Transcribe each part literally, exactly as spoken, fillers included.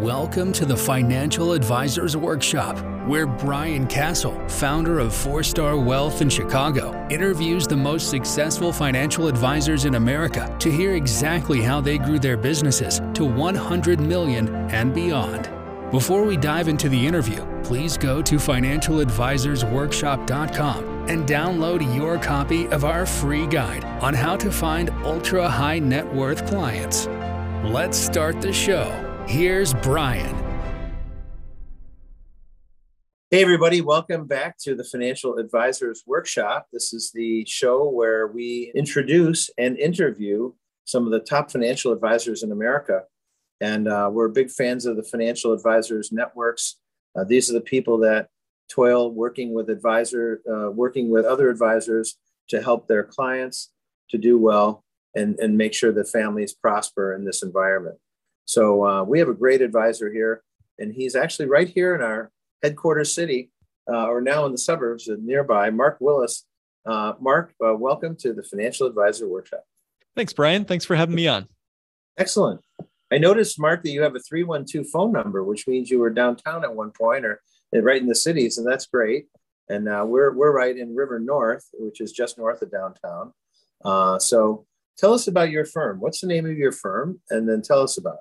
Welcome to the Financial Advisors Workshop, where Brian Castle, founder of Four Star Wealth in Chicago, interviews the most successful financial advisors in America to hear exactly how they grew their businesses to one hundred million dollars and beyond. Before we dive into the interview, please go to Financial Advisors Workshop dot com and download your copy of our free guide on how to find ultra-high net worth clients. Let's start the show. Here's Brian. Hey, everybody. Welcome back to the Financial Advisors Workshop. This is the show where we introduce and interview some of the top financial advisors in America. And uh, we're big fans of the Financial Advisors Networks. Uh, these are the people that toil working with advisor, uh, working with other advisors to help their clients to do well and, and make sure that families prosper in this environment. So uh, we have a great advisor here, and he's actually right here in our headquarters city, uh, or now in the suburbs nearby, Mark Willis. Uh, Mark, uh, welcome to the Financial Advisor Workshop. Thanks, Brian. Thanks for having me on. Excellent. I noticed, Mark, that you have a three one two phone number, which means you were downtown at one point or right in the cities, and that's great. And uh, we're we're right in River North, which is just north of downtown. Uh, so tell us about your firm. What's the name of your firm? And then tell us about it.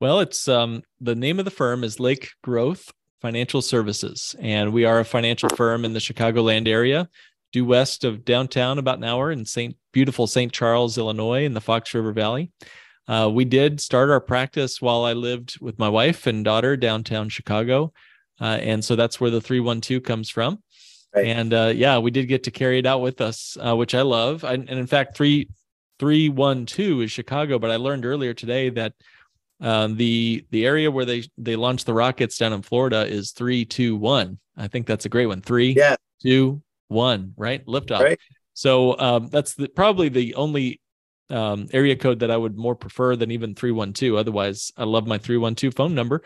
Well, it's um, the name of the firm is Lake Growth Financial Services, and we are a financial firm in the Chicagoland area, due west of downtown, about an hour in Saint beautiful Saint Charles, Illinois, in the Fox River Valley. Uh, we did start our practice while I lived with my wife and daughter downtown Chicago, uh, and so that's where the three one two comes from. Right. And uh, yeah, we did get to carry it out with us, uh, which I love. I, and in fact, three three one two is Chicago, but I learned earlier today that. Um, the the area where they they launched the rockets down in Florida is three two one. I think that's a great one. Three, yeah. two, one. Right, liftoff. Right. So um, that's the, probably the only um, area code that I would more prefer than even three one two. Otherwise, I love my three one two phone number.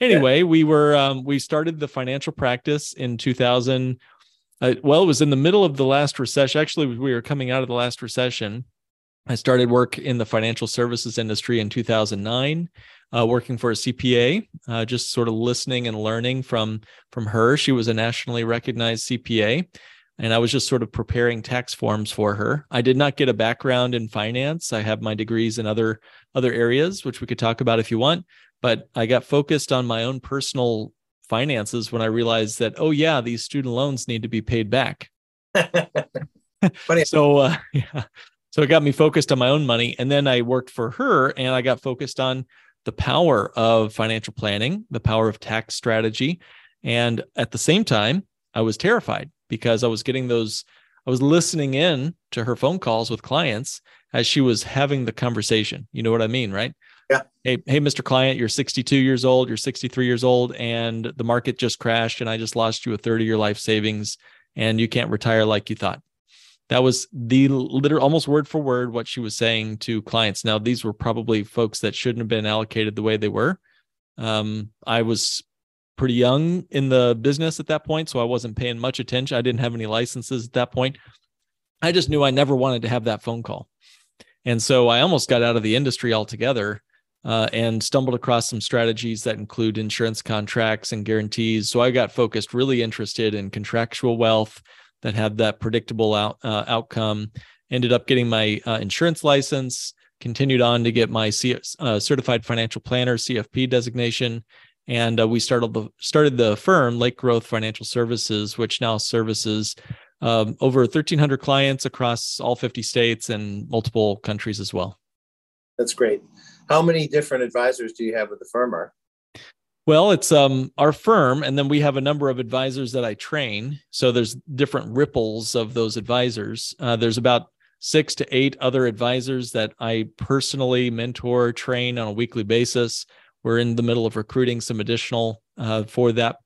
Anyway, yeah. we were um, we started the financial practice in two thousand. Uh, well, it was in the middle of the last recession. Actually, we were coming out of the last recession. I started work in the financial services industry in two thousand nine, uh, working for a C P A, uh, just sort of listening and learning from, from her. She was a nationally recognized C P A, and I was just sort of preparing tax forms for her. I did not get a background in finance. I have my degrees in other, other areas, which we could talk about if you want, but I got focused on my own personal finances when I realized that, oh yeah, these student loans need to be paid back. Funny. So, uh, yeah. So it got me focused on my own money. And then I worked for her and I got focused on the power of financial planning, the power of tax strategy. And at the same time, I was terrified because I was getting those, I was listening in to her phone calls with clients as she was having the conversation. You know what I mean, right? Yeah. Hey, hey, Mister Client, you're sixty-two years old, you're sixty-three years old, and the market just crashed and I just lost you a third of your life savings and you can't retire like you thought. That was the literal, almost word for word, what she was saying to clients. Now, these were probably folks that shouldn't have been allocated the way they were. Um, I was pretty young in the business at that point, so I wasn't paying much attention. I didn't have any licenses at that point. I just knew I never wanted to have that phone call. And so I almost got out of the industry altogether uh, and stumbled across some strategies that include insurance contracts and guarantees. So I got focused, really interested in contractual wealth, that had that predictable out, uh, outcome, ended up getting my uh, insurance license, continued on to get my C- uh, Certified Financial Planner, C F P designation. And uh, we started the, started the firm, Lake Growth Financial Services, which now services um, over thirteen hundred clients across all fifty states and multiple countries as well. That's great. How many different advisors do you have with the firm, Mark? Well, it's um, our firm, and then we have a number of advisors that I train. So there's different ripples of those advisors. Uh, there's about six to eight other advisors that I personally mentor, train on a weekly basis. We're in the middle of recruiting some additional uh, for that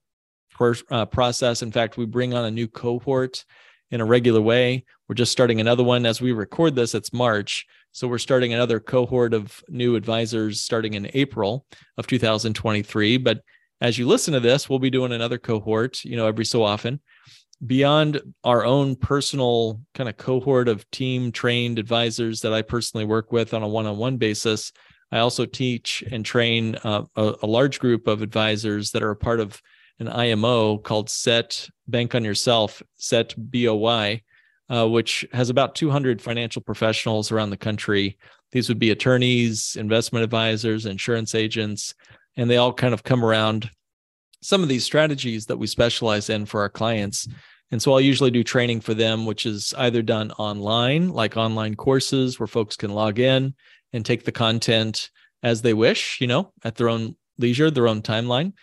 per- uh, process. In fact, we bring on a new cohort in a regular way. We're just starting another one. As we record this, it's March. So we're starting another cohort of new advisors starting in April of two thousand twenty-three. But as you listen to this, we'll be doing another cohort, you know, every so often. Beyond our own personal kind of cohort of team trained advisors that I personally work with on a one-on-one basis, I also teach and train uh, a, a large group of advisors that are a part of an I M O called Set Bank on Yourself, Set B O Y, uh, which has about two hundred financial professionals around the country. These would be attorneys, investment advisors, insurance agents, and they all kind of come around some of these strategies that we specialize in for our clients. And so I'll usually do training for them, which is either done online, like online courses where folks can log in and take the content as they wish, you know, at their own leisure, their own timeline.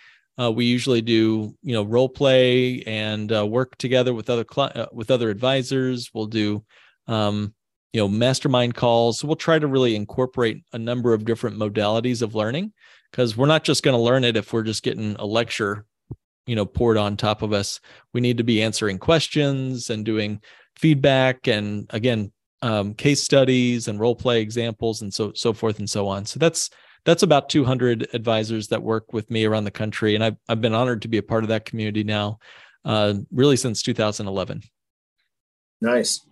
Uh, we usually do, you know, role play and uh, work together with other cl- uh, with other advisors. We'll do, um, you know, mastermind calls. So we'll try to really incorporate a number of different modalities of learning, because we're not just going to learn it if we're just getting a lecture, you know, poured on top of us. We need to be answering questions and doing feedback, and again, um, case studies and role play examples, and so so forth and so on. So that's that's about two hundred advisors that work with me around the country, and I've I've been honored to be a part of that community now, uh, really since two thousand eleven. Nice,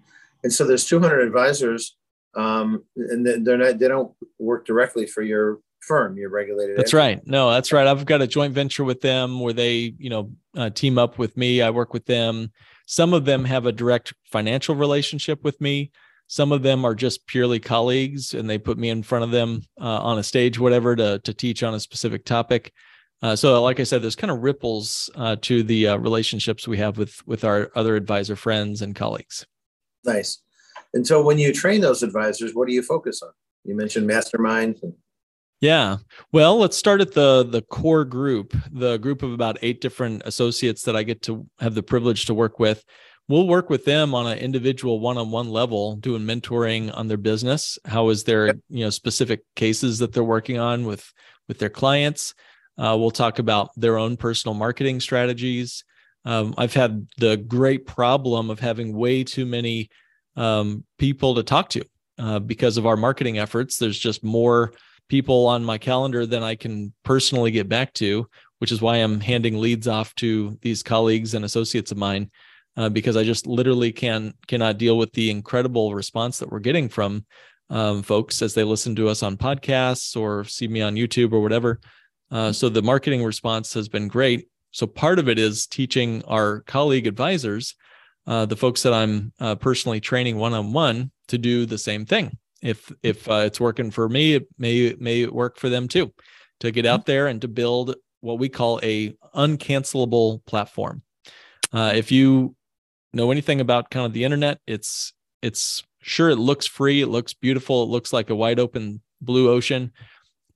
and so there's two hundred advisors, um, and they're not they don't work directly for your firm, you're regulated. That's right. No, that's right. I've got a joint venture with them where they, you know, uh, team up with me. I work with them. Some of them have a direct financial relationship with me. Some of them are just purely colleagues, and they put me in front of them uh, on a stage, whatever, to to teach on a specific topic. Uh, so, like I said, there's kind of ripples uh, to the uh, relationships we have with with our other advisor friends and colleagues. Nice. And so, when you train those advisors, what do you focus on? You mentioned masterminds. And- Yeah. Well, let's start at the the core group, the group of about eight different associates that I get to have the privilege to work with. We'll work with them on an individual one-on-one level, doing mentoring on their business. How is their, you know, specific cases that they're working on with, with their clients? Uh, we'll talk about their own personal marketing strategies. Um, I've had the great problem of having way too many um, people to talk to uh, because of our marketing efforts. There's just more people on my calendar than I can personally get back to, which is why I'm handing leads off to these colleagues and associates of mine, uh, because I just literally can cannot deal with the incredible response that we're getting from um, folks as they listen to us on podcasts or see me on YouTube or whatever. Uh, so the marketing response has been great. So part of it is teaching our colleague advisors, uh, the folks that I'm uh, personally training one-on-one, to do the same thing. If if uh, it's working for me, it may may work for them too, to get out there and to build what we call a uncancelable platform. Uh, if you know anything about kind of the internet, it's it's sure it looks free, it looks beautiful, it looks like a wide open blue ocean,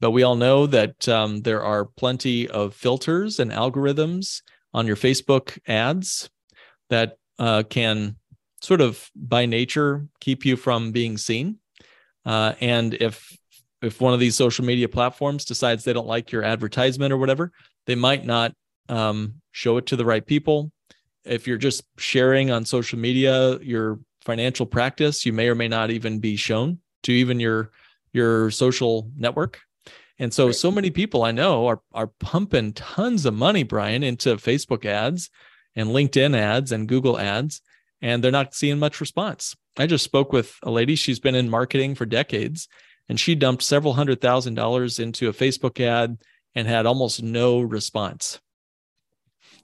but we all know that um, there are plenty of filters and algorithms on your Facebook ads that uh, can sort of by nature keep you from being seen. Uh, and if if one of these social media platforms decides they don't like your advertisement or whatever, they might not um, show it to the right people. If you're just sharing on social media your financial practice, you may or may not even be shown to even your your social network. And so, right. so many people I know are are pumping tons of money, Brian, into Facebook ads and LinkedIn ads and Google ads, and they're not seeing much response. I just spoke with a lady. She's been in marketing for decades, and she dumped several hundred thousand dollars into a Facebook ad and had almost no response.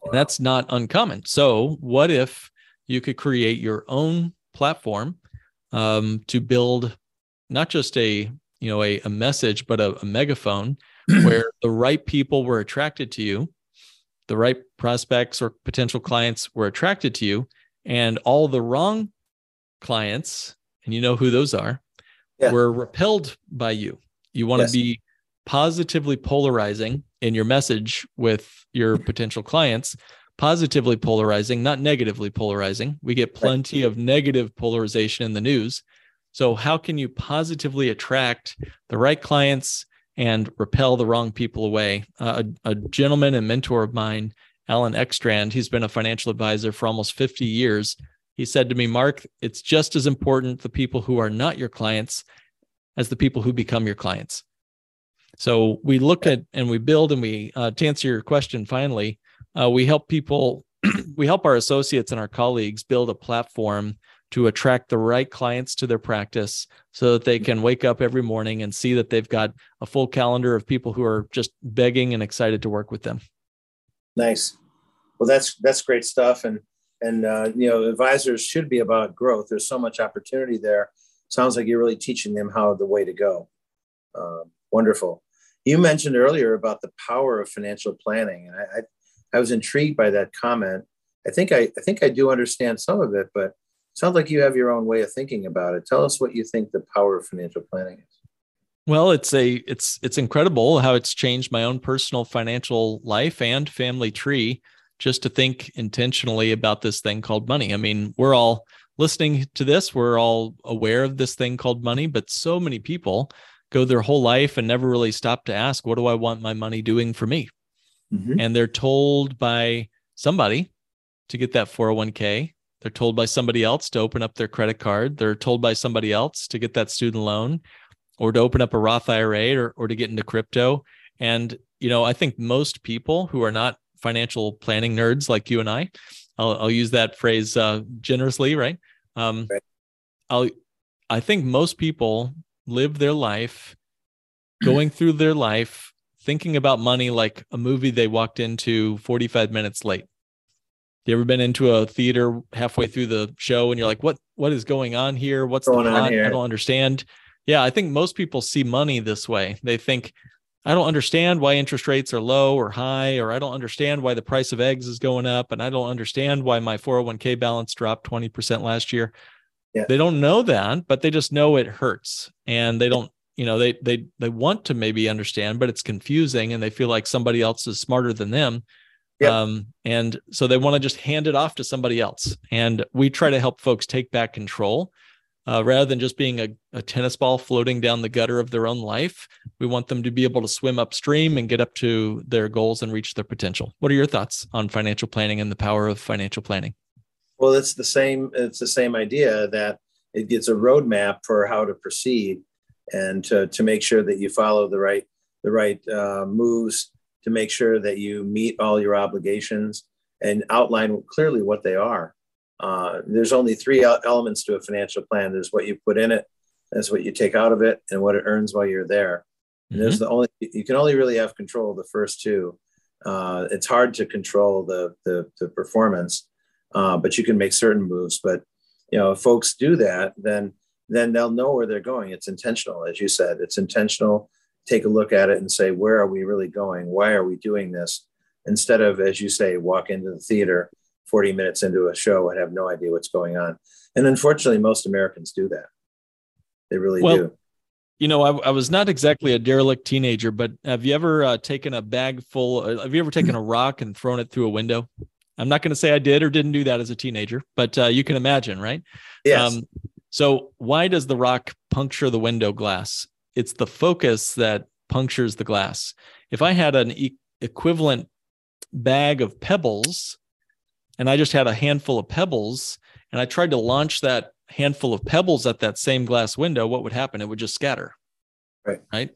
And that's not uncommon. So what if you could create your own platform um, to build not just a, you know, a, a message, but a, a megaphone where the right people were attracted to you, the right prospects or potential clients were attracted to you, and all the wrong clients, and you know who those are, yeah. were repelled by you. You want yes. to be positively polarizing in your message with your potential clients, positively polarizing, not negatively polarizing. We get plenty right. of negative polarization in the news. So how can you positively attract the right clients and repel the wrong people away? Uh, a, a gentleman and mentor of mine, Alan Ekstrand, he's been a financial advisor for almost fifty years. He said to me, Mark, it's just as important the people who are not your clients as the people who become your clients. So we look at and we build and we, uh, to answer your question, finally, uh, we help people, we help our associates and our colleagues build a platform to attract the right clients to their practice so that they can wake up every morning and see that they've got a full calendar of people who are just begging and excited to work with them. Nice. Well, that's, that's great stuff. And, and, uh, you know, advisors should be about growth. There's so much opportunity there. Sounds like you're really teaching them how the way to go. Uh, wonderful. You mentioned earlier about the power of financial planning. And I, I, I was intrigued by that comment. I think I, I think I do understand some of it, but it sounds like you have your own way of thinking about it. Tell us what you think the power of financial planning is. Well, it's a it's it's incredible how it's changed my own personal financial life and family tree, just to think intentionally about this thing called money. I mean, we're all listening to this, we're all aware of this thing called money, but so many people go their whole life and never really stop to ask, what do I want my money doing for me? Mm-hmm. And they're told by somebody to get that four oh one k. They're told by somebody else to open up their credit card. They're told by somebody else to get that student loan, or to open up a Roth I R A, or, or to get into crypto. And, you know, I think most people who are not financial planning nerds like you and I, I'll, I'll use that phrase uh, generously, right? Um, right. I'll, I think most people live their life, going through their life, thinking about money like a movie they walked into forty-five minutes late. You ever been into a theater halfway through the show and you're like, what, what is going on here? What's going on here? I don't understand. Yeah, I think most people see money this way. They think, I don't understand why interest rates are low or high, or I don't understand why the price of eggs is going up, and I don't understand why my four oh one k balance dropped twenty percent last year. Yeah. They don't know that, but they just know it hurts. And they don't, you know, they they they want to maybe understand, but it's confusing, and they feel like somebody else is smarter than them. Yeah. Um, and so they want to just hand it off to somebody else. And we try to help folks take back control. Uh, rather than just being a, a tennis ball floating down the gutter of their own life, we want them to be able to swim upstream and get up to their goals and reach their potential. What are your thoughts on financial planning and the power of financial planning? Well, it's the same. It's the same idea that it gets a roadmap for how to proceed, and to, to make sure that you follow the right the right uh, moves, to make sure that you meet all your obligations and outline clearly what they are. Uh, there's only three elements to a financial plan. There's what you put in it, that's what you take out of it, and what it earns while you're there. And mm-hmm. there's the only, you can only really have control of the first two. Uh, it's hard to control the, the, the performance, uh, but you can make certain moves. But, you know, if folks do that, then, then they'll know where they're going. It's intentional. As you said, it's intentional. Take a look at it and say, where are we really going? Why are we doing this? Instead of, as you say, walk into the theater forty minutes into a show and have no idea what's going on. And unfortunately, most Americans do that. They really well, do. You know, I, I was not exactly a derelict teenager, but have you ever uh, taken a bag full, uh, have you ever taken a rock and thrown it through a window? I'm not going to say I did or didn't do that as a teenager, but uh, you can imagine, right? Yes. Um, so why does the rock puncture the window glass? It's the focus that punctures the glass. If I had an e- equivalent bag of pebbles, and I just had a handful of pebbles, and I tried to launch that handful of pebbles at that same glass window, what would happen? It would just scatter, right? Right?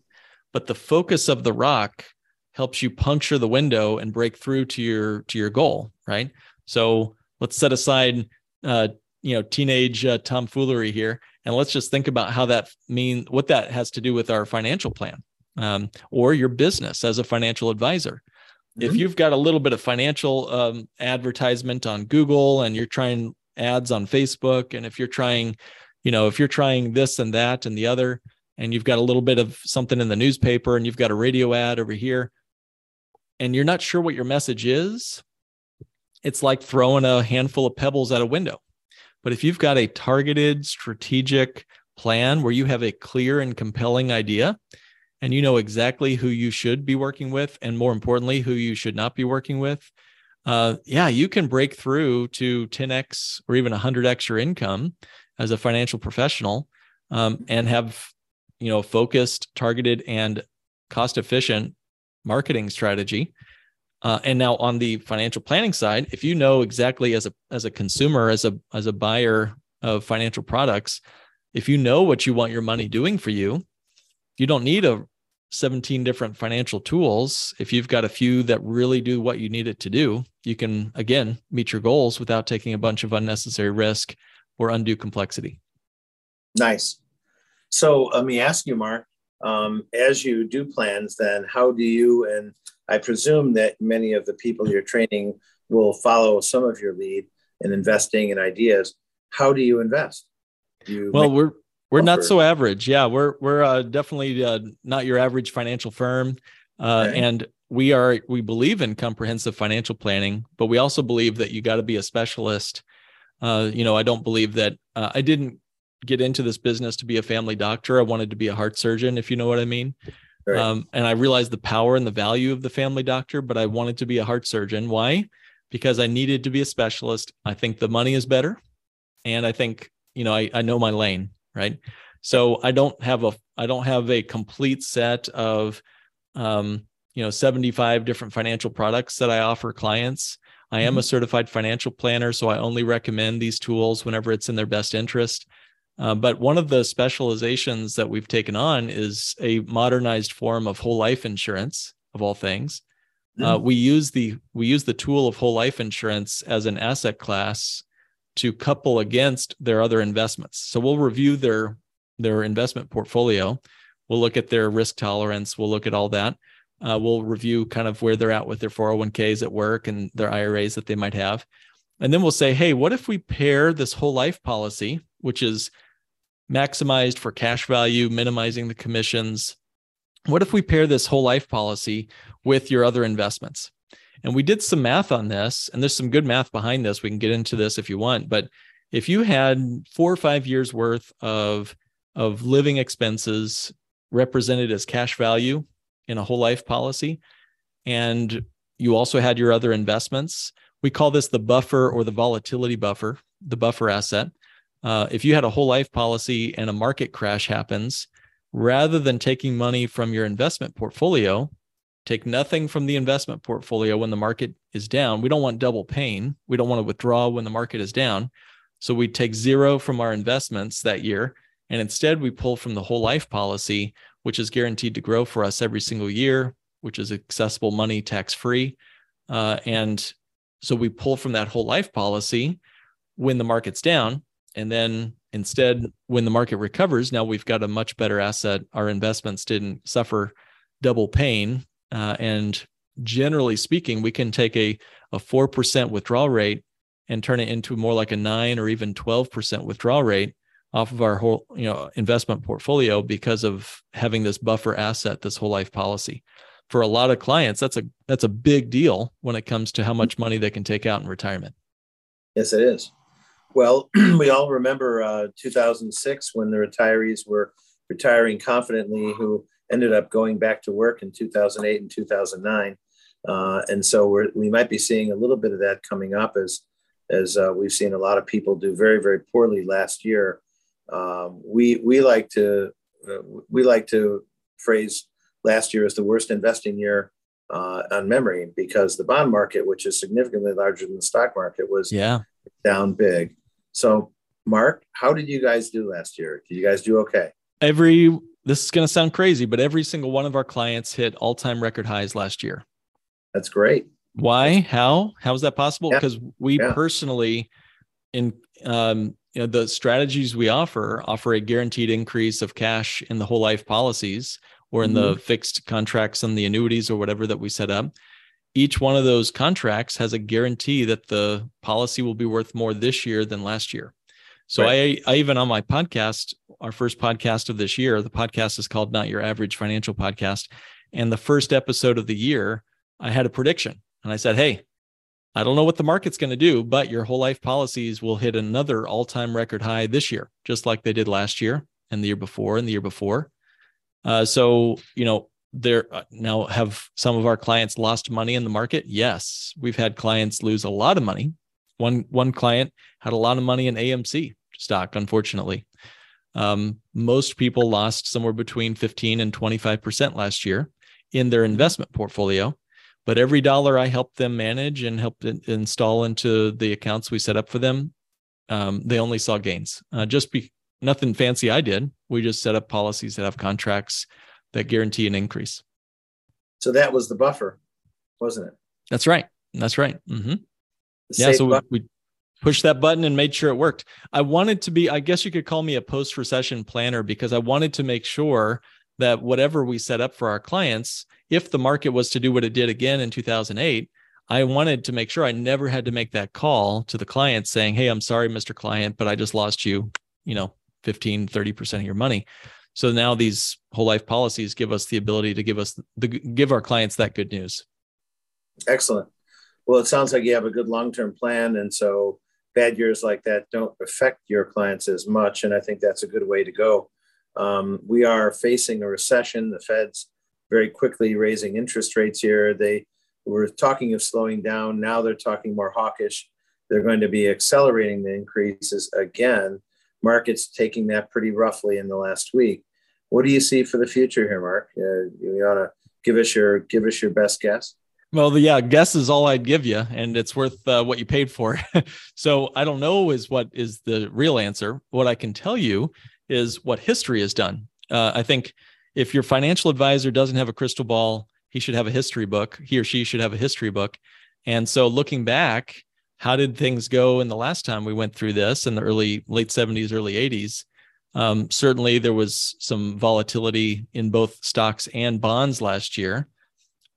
But the focus of the rock helps you puncture the window and break through to your to your goal, right? So let's set aside, uh, you know, teenage uh, tomfoolery here, and let's just think about how that mean what that has to do with our financial plan, um, or your business as a financial advisor. If you've got a little bit of financial um, advertisement on Google, and you're trying ads on Facebook, and if you're trying, you know, if you're trying this and that and the other, and you've got a little bit of something in the newspaper, and you've got a radio ad over here, and you're not sure what your message is, it's like throwing a handful of pebbles at a window. But if you've got a targeted, strategic plan where you have a clear and compelling idea, and you know exactly who you should be working with, and more importantly, who you should not be working with, uh, yeah, you can break through to ten x or even one hundred x your income as a financial professional, um, and have, you know, focused, targeted, and cost-efficient marketing strategy. Uh, and now on the financial planning side, if you know exactly as a as a consumer, as a as a buyer of financial products, if you know what you want your money doing for you, you don't need a seventeen different financial tools. If you've got a few that really do what you need it to do, you can, again, meet your goals without taking a bunch of unnecessary risk, or undue complexity. Nice. So let me ask you, Mark, um, as you do plans, then how do you, and I presume that many of the people you're training will follow some of your lead in investing and ideas. How do you invest? Do you well, we're, we're not so average. Yeah, we're, we're uh, definitely uh, not your average financial firm. Uh, okay. And we are, we believe in comprehensive financial planning, but we also believe that you got to be a specialist. Uh, you know, I don't believe that uh, I didn't get into this business to be a family doctor. I wanted to be a heart surgeon, if you know what I mean. Right. Um, and I realized the power and the value of the family doctor, but I wanted to be a heart surgeon. Why? Because I needed to be a specialist. I think the money is better. And I think, you know, I, I know my lane, right? So I don't have a, I don't have a complete set of, um, you know, seventy-five different financial products that I offer clients. I am mm-hmm. a certified financial planner, so I only recommend these tools whenever it's in their best interest. Uh, but one of the specializations that we've taken on is a modernized form of whole life insurance, of all things. Mm-hmm. Uh, we use the we use the tool of whole life insurance as an asset class to couple against their other investments. So we'll review their their investment portfolio. We'll look at their risk tolerance. We'll look at all that. Uh, we'll review kind of where they're at with their four oh one k's at work and their I R A's that they might have. And then we'll say, hey, what if we pair this whole life policy, which is maximized for cash value, minimizing the commissions? What if we pair this whole life policy with your other investments? And we did some math on this, and there's some good math behind this. We can get into this if you want. But if you had four or five years worth of, of living expenses represented as cash value in a whole life policy, and you also had your other investments, we call this the buffer or the volatility buffer, the buffer asset. Uh, if you had a whole life policy and a market crash happens, rather than taking money from your investment portfolio, take nothing from the investment portfolio when the market is down. We don't want double pain. We don't want to withdraw when the market is down. So we take zero from our investments that year. And instead we pull from the whole life policy, which is guaranteed to grow for us every single year, which is accessible money, tax-free. Uh, and so we pull from that whole life policy when the market's down. And then instead, when the market recovers, now we've got a much better asset. Our investments didn't suffer double pain. Uh, and generally speaking, we can take a, a four percent withdrawal rate and turn it into more like a nine or even twelve percent withdrawal rate off of our whole, you know, investment portfolio because of having this buffer asset, this whole life policy. For a lot of clients, that's a that's a big deal when it comes to how much money they can take out in retirement. Yes, it is. Well, we all remember uh, two thousand six when the retirees were retiring confidently, who ended up going back to work in two thousand eight and two thousand nine, uh, and so we're, we might be seeing a little bit of that coming up as as uh, we've seen a lot of people do very, very poorly last year. Um, we we like to uh, we like to phrase last year as the worst investing year uh, on memory, because the bond market, which is significantly larger than the stock market, was yeah. down big. So, Mark, how did you guys do last year? Did you guys do okay? Every this is going to sound crazy, but every single one of our clients hit all-time record highs last year. That's great. Why? How? How is that possible? Because yeah. we yeah. personally in um, you know, the strategies we offer, offer a guaranteed increase of cash in the whole life policies or in mm-hmm. the fixed contracts and the annuities or whatever that we set up. Each one of those contracts has a guarantee that the policy will be worth more this year than last year. So right. I, I even on my podcast, our first podcast of this year, the podcast is called Not Your Average Financial Podcast. And the first episode of the year, I had a prediction and I said, hey, I don't know what the market's going to do, but your whole life policies will hit another all-time record high this year, just like they did last year and the year before and the year before. Uh, so, you know, there now have some of our clients lost money in the market? Yes, we've had clients lose a lot of money. One one client had a lot of money in A M C stock, unfortunately. Um, most people lost somewhere between fifteen and twenty-five percent last year in their investment portfolio. But every dollar I helped them manage and helped in, install into the accounts we set up for them, um, they only saw gains. Uh, just be nothing fancy I did. We just set up policies that have contracts that guarantee an increase. So that was the buffer, wasn't it? That's right. That's right. Mm-hmm. Yeah. So we, we pushed that button and made sure it worked. I wanted to be, I guess you could call me a post-recession planner, because I wanted to make sure that whatever we set up for our clients, if the market was to do what it did again in two thousand eight, I wanted to make sure I never had to make that call to the client saying, hey, I'm sorry, Mister Client, but I just lost you, you know, fifteen, thirty percent of your money. So now these whole life policies give us the ability to give us the, give our clients that good news. Excellent. Well, it sounds like you have a good long-term plan. And so bad years like that don't affect your clients as much. And I think that's a good way to go. Um, we are facing a recession. The Fed's very quickly raising interest rates here. They were talking of slowing down. Now they're talking more hawkish. They're going to be accelerating the increases again. Markets taking that pretty roughly in the last week. What do you see for the future here, Mark? Uh, you ought to give us your give us your best guess. Well, the yeah, guess is all I'd give you, and it's worth uh, what you paid for. So I don't know is what is the real answer. What I can tell you is what history has done. Uh, I think if your financial advisor doesn't have a crystal ball, he should have a history book. He or she should have a history book. And so looking back, how did things go in the last time we went through this in the early, late seventies, early eighties? Um, certainly there was some volatility in both stocks and bonds last year.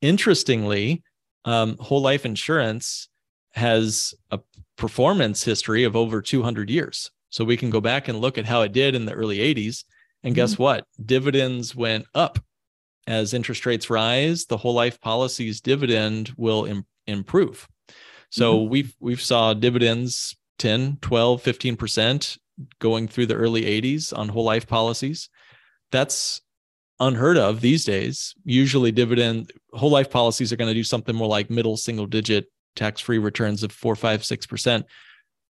Interestingly, um, whole life insurance has a performance history of over two hundred years. So we can go back and look at how it did in the early eighties. And guess mm-hmm. what? Dividends went up. As interest rates rise, the whole life policy's dividend will im- improve. So mm-hmm. we've, we've saw dividends ten, twelve, fifteen percent going through the early eighties on whole life policies. That's unheard of these days. Usually dividend whole life policies are going to do something more like middle single digit tax-free returns of four, five, six percent.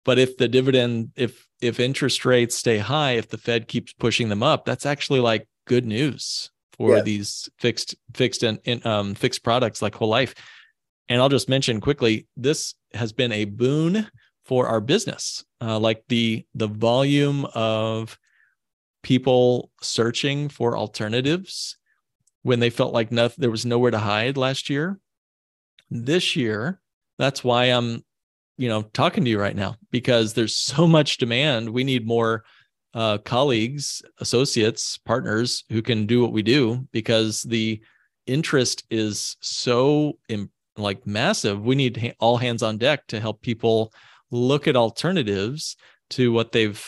But if the dividend, if, if interest rates stay high, if the Fed keeps pushing them up, that's actually like good news for yeah. these fixed fixed and um, fixed products like whole life. And I'll just mention quickly, this has been a boon for our business. Uh, like the the volume of people searching for alternatives when they felt like nothing, there was nowhere to hide last year. This year, that's why I'm, you know, talking to you right now, because there's so much demand. We need more Uh, colleagues, associates, partners who can do what we do, because the interest is so imp- like massive. We need ha- all hands on deck to help people look at alternatives to what they've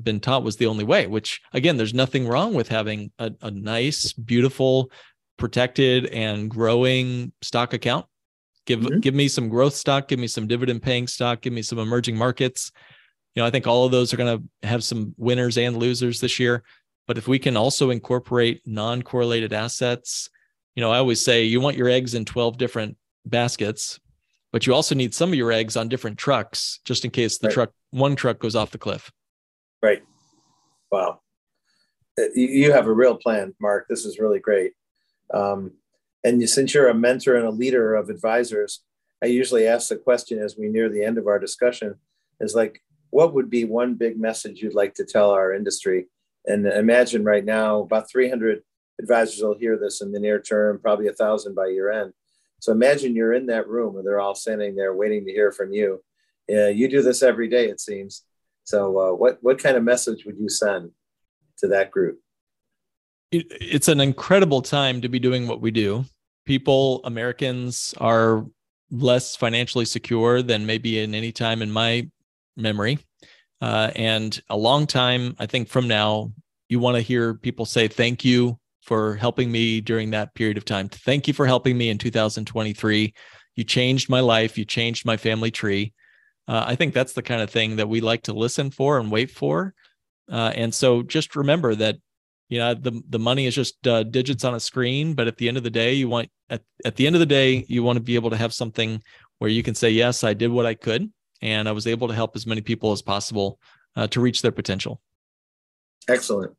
been taught was the only way, which again, there's nothing wrong with having a, a nice, beautiful, protected and growing stock account. Give, mm-hmm. give me some growth stock, give me some dividend paying stock, give me some emerging markets. You know, I think all of those are going to have some winners and losers this year. But if we can also incorporate non-correlated assets, you know, I always say you want your eggs in twelve different baskets, but you also need some of your eggs on different trucks, just in case the right. truck, one truck goes off the cliff. Right. Wow. You have a real plan, Mark. This is really great. Um, and you, since you're a mentor and a leader of advisors, I usually ask the question as we near the end of our discussion is like, what would be one big message you'd like to tell our industry? And imagine right now, about three hundred advisors will hear this in the near term, probably one thousand by year end. So imagine you're in that room where they're all standing there waiting to hear from you. Uh, you do this every day, it seems. So uh, what, what kind of message would you send to that group? It, it's an incredible time to be doing what we do. People, Americans, are less financially secure than maybe in any time in my memory. Uh, and a long time, I think from now, you want to hear people say, thank you for helping me during that period of time. Thank you for helping me in two thousand twenty-three. You changed my life. You changed my family tree. Uh, I think that's the kind of thing that we like to listen for and wait for. Uh, and so just remember that, you know, the, the money is just uh, digits on a screen, but at the end of the day, you want, at, at the end of the day, you want to be able to have something where you can say, yes, I did what I could. And I was able to help as many people as possible uh, to reach their potential. Excellent.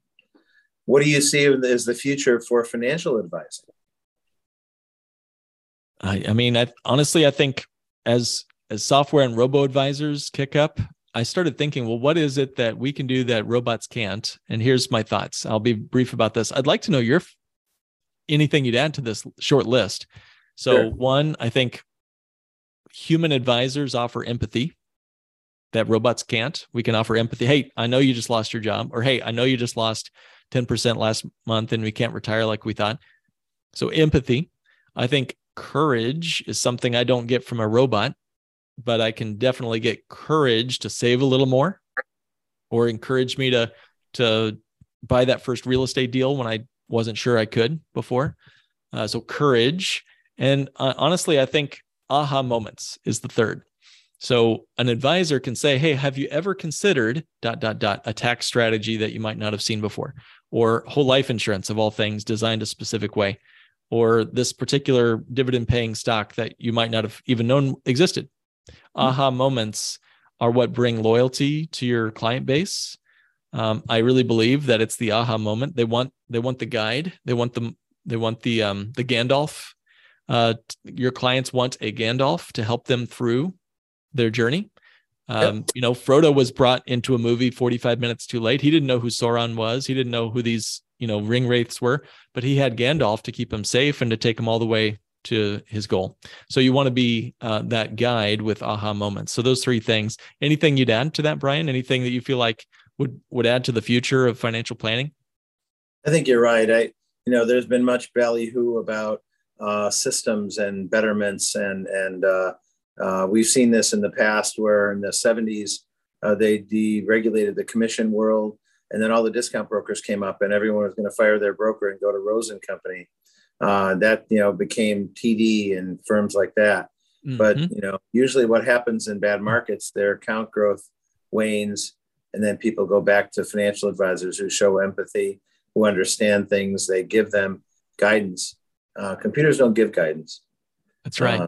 What do you see as the future for financial advising? I, I mean, I honestly, I think as as software and robo advisors kick up, I started thinking, well, what is it that we can do that robots can't? And here's my thoughts. I'll be brief about this. I'd like to know your anything you'd add to this short list. So sure. One, I think human advisors offer empathy. that robots can't. We can offer empathy. Hey, I know you just lost your job, or hey, I know you just lost ten percent last month and we can't retire like we thought. So empathy. I think courage is something I don't get from a robot, but I can definitely get courage to save a little more, or encourage me to, to buy that first real estate deal when I wasn't sure I could before. Uh, so courage. And uh, honestly, I think aha moments is the third. So an advisor can say, hey, have you ever considered dot, dot, dot, a tax strategy that you might not have seen before, or whole life insurance of all things designed a specific way, or this particular dividend paying stock that you might not have even known existed. Mm-hmm. Aha moments are what bring loyalty to your client base. Um, I really believe that it's the aha moment. They want, they want the guide. They want the, they want the, um, the Gandalf. Uh, your clients want a Gandalf to help them through their journey. Um, yep. You know, Frodo was brought into a movie forty-five minutes too late. He didn't know who Sauron was. He didn't know who these, you know, ring wraiths were, but he had Gandalf to keep him safe and to take him all the way to his goal. So you want to be uh, that guide with aha moments. So those three things. Anything you'd add to that, Brian? Anything that you feel like would, would add to the future of financial planning? I think you're right. I, you know, there's been much ballyhoo about uh, systems and betterments, and, and, uh, Uh, we've seen this in the past where in the seventies, uh, they deregulated the commission world, and then all the discount brokers came up and everyone was going to fire their broker and go to Rose and Company. Uh, that, you know, became T D and firms like that. Mm-hmm. But, you know, usually what happens in bad markets, their account growth wanes, and then people go back to financial advisors who show empathy, who understand things. They give them guidance. Uh, computers don't give guidance. That's right.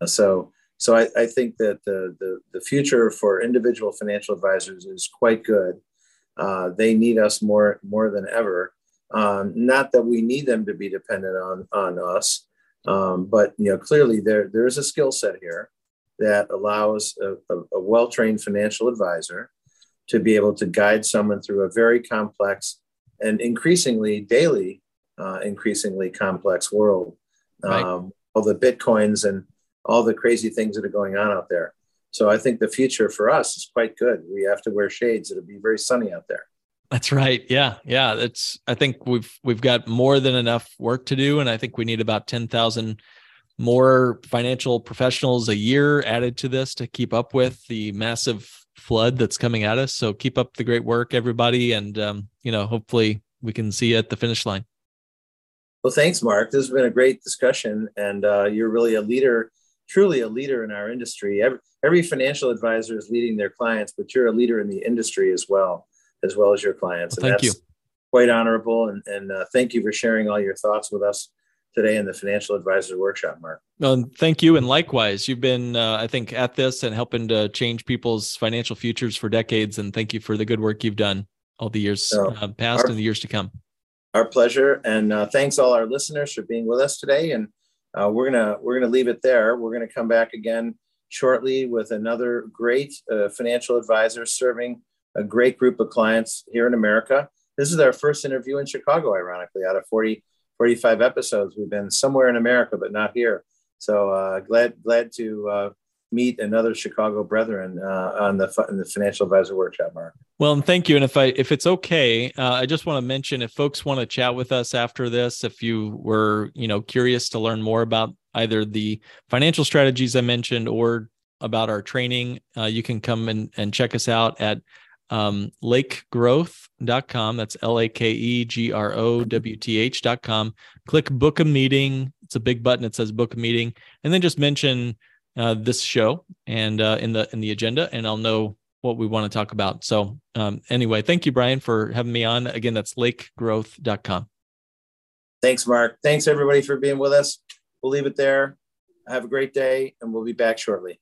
Uh, so... So I, I think that the, the, the future for individual financial advisors is quite good. Uh, they need us more, more than ever. Um, not that we need them to be dependent on, on us, um, but you know, clearly there, there is a skill set here that allows a, a, a well-trained financial advisor to be able to guide someone through a very complex and increasingly daily, uh, increasingly complex world. Right. Um, all the Bitcoins and all the crazy things that are going on out there. So I think the future for us is quite good. We have to wear shades. It'll be very sunny out there. That's right. Yeah. Yeah. That's, I think we've, we've got more than enough work to do. And I think we need about ten thousand more financial professionals a year added to this to keep up with the massive flood that's coming at us. So keep up the great work, everybody. And, um, you know, hopefully we can see you at the finish line. Well, thanks, Mark. This has been a great discussion, and uh, you're really a leader truly a leader in our industry. Every, every financial advisor is leading their clients, but you're a leader in the industry as well, as well as your clients. Well, thank and that's you. Quite honorable. And, and uh, thank you for sharing all your thoughts with us today in the Financial Advisor Workshop, Mark. Um, thank you. And likewise, you've been, uh, I think, at this and helping to change people's financial futures for decades. And thank you for the good work you've done all the years so uh, past our, and the years to come. Our pleasure. And uh, thanks all our listeners for being with us today. And Uh, we're gonna we're gonna leave it there. We're gonna come back again shortly with another great uh, financial advisor serving a great group of clients here in America. This is our first interview in Chicago, ironically, out of forty, forty-five episodes. We've been somewhere in America, but not here. So uh, glad glad to uh, meet another Chicago brethren uh, on the on the Financial Advisor Workshop, Mark. Well, and thank you. And if I if it's okay, uh, I just want to mention, if folks want to chat with us after this, if you were, you know, curious to learn more about either the financial strategies I mentioned or about our training, uh, you can come and and check us out at um, lake growth dot com. That's L A K E G R O W T H dot com. Click book a meeting. It's a big button that says book a meeting, and then just mention uh, this show and uh, in the in the agenda, and I'll know what we want to talk about. So um, anyway, thank you, Brian, for having me on. Again, that's lake growth dot com. Thanks, Mark. Thanks, everybody, for being with us. We'll leave it there. Have a great day, and we'll be back shortly.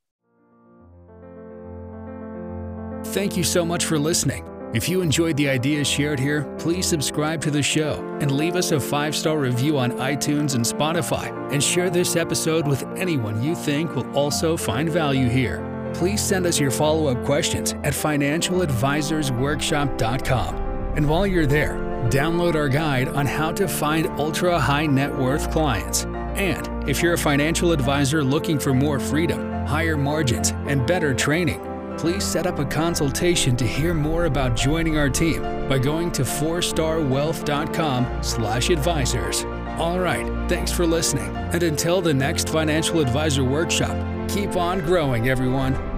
Thank you so much for listening. If you enjoyed the ideas shared here, please subscribe to the show and leave us a five-star review on iTunes and Spotify, and share this episode with anyone you think will also find value here. Please send us your follow-up questions at financial advisors workshop dot com. And while you're there, download our guide on how to find ultra-high net worth clients. And if you're a financial advisor looking for more freedom, higher margins, and better training, please set up a consultation to hear more about joining our team by going to four star wealth dot com slash advisors. All right, thanks for listening. And until the next Financial Advisor Workshop, keep on growing, everyone.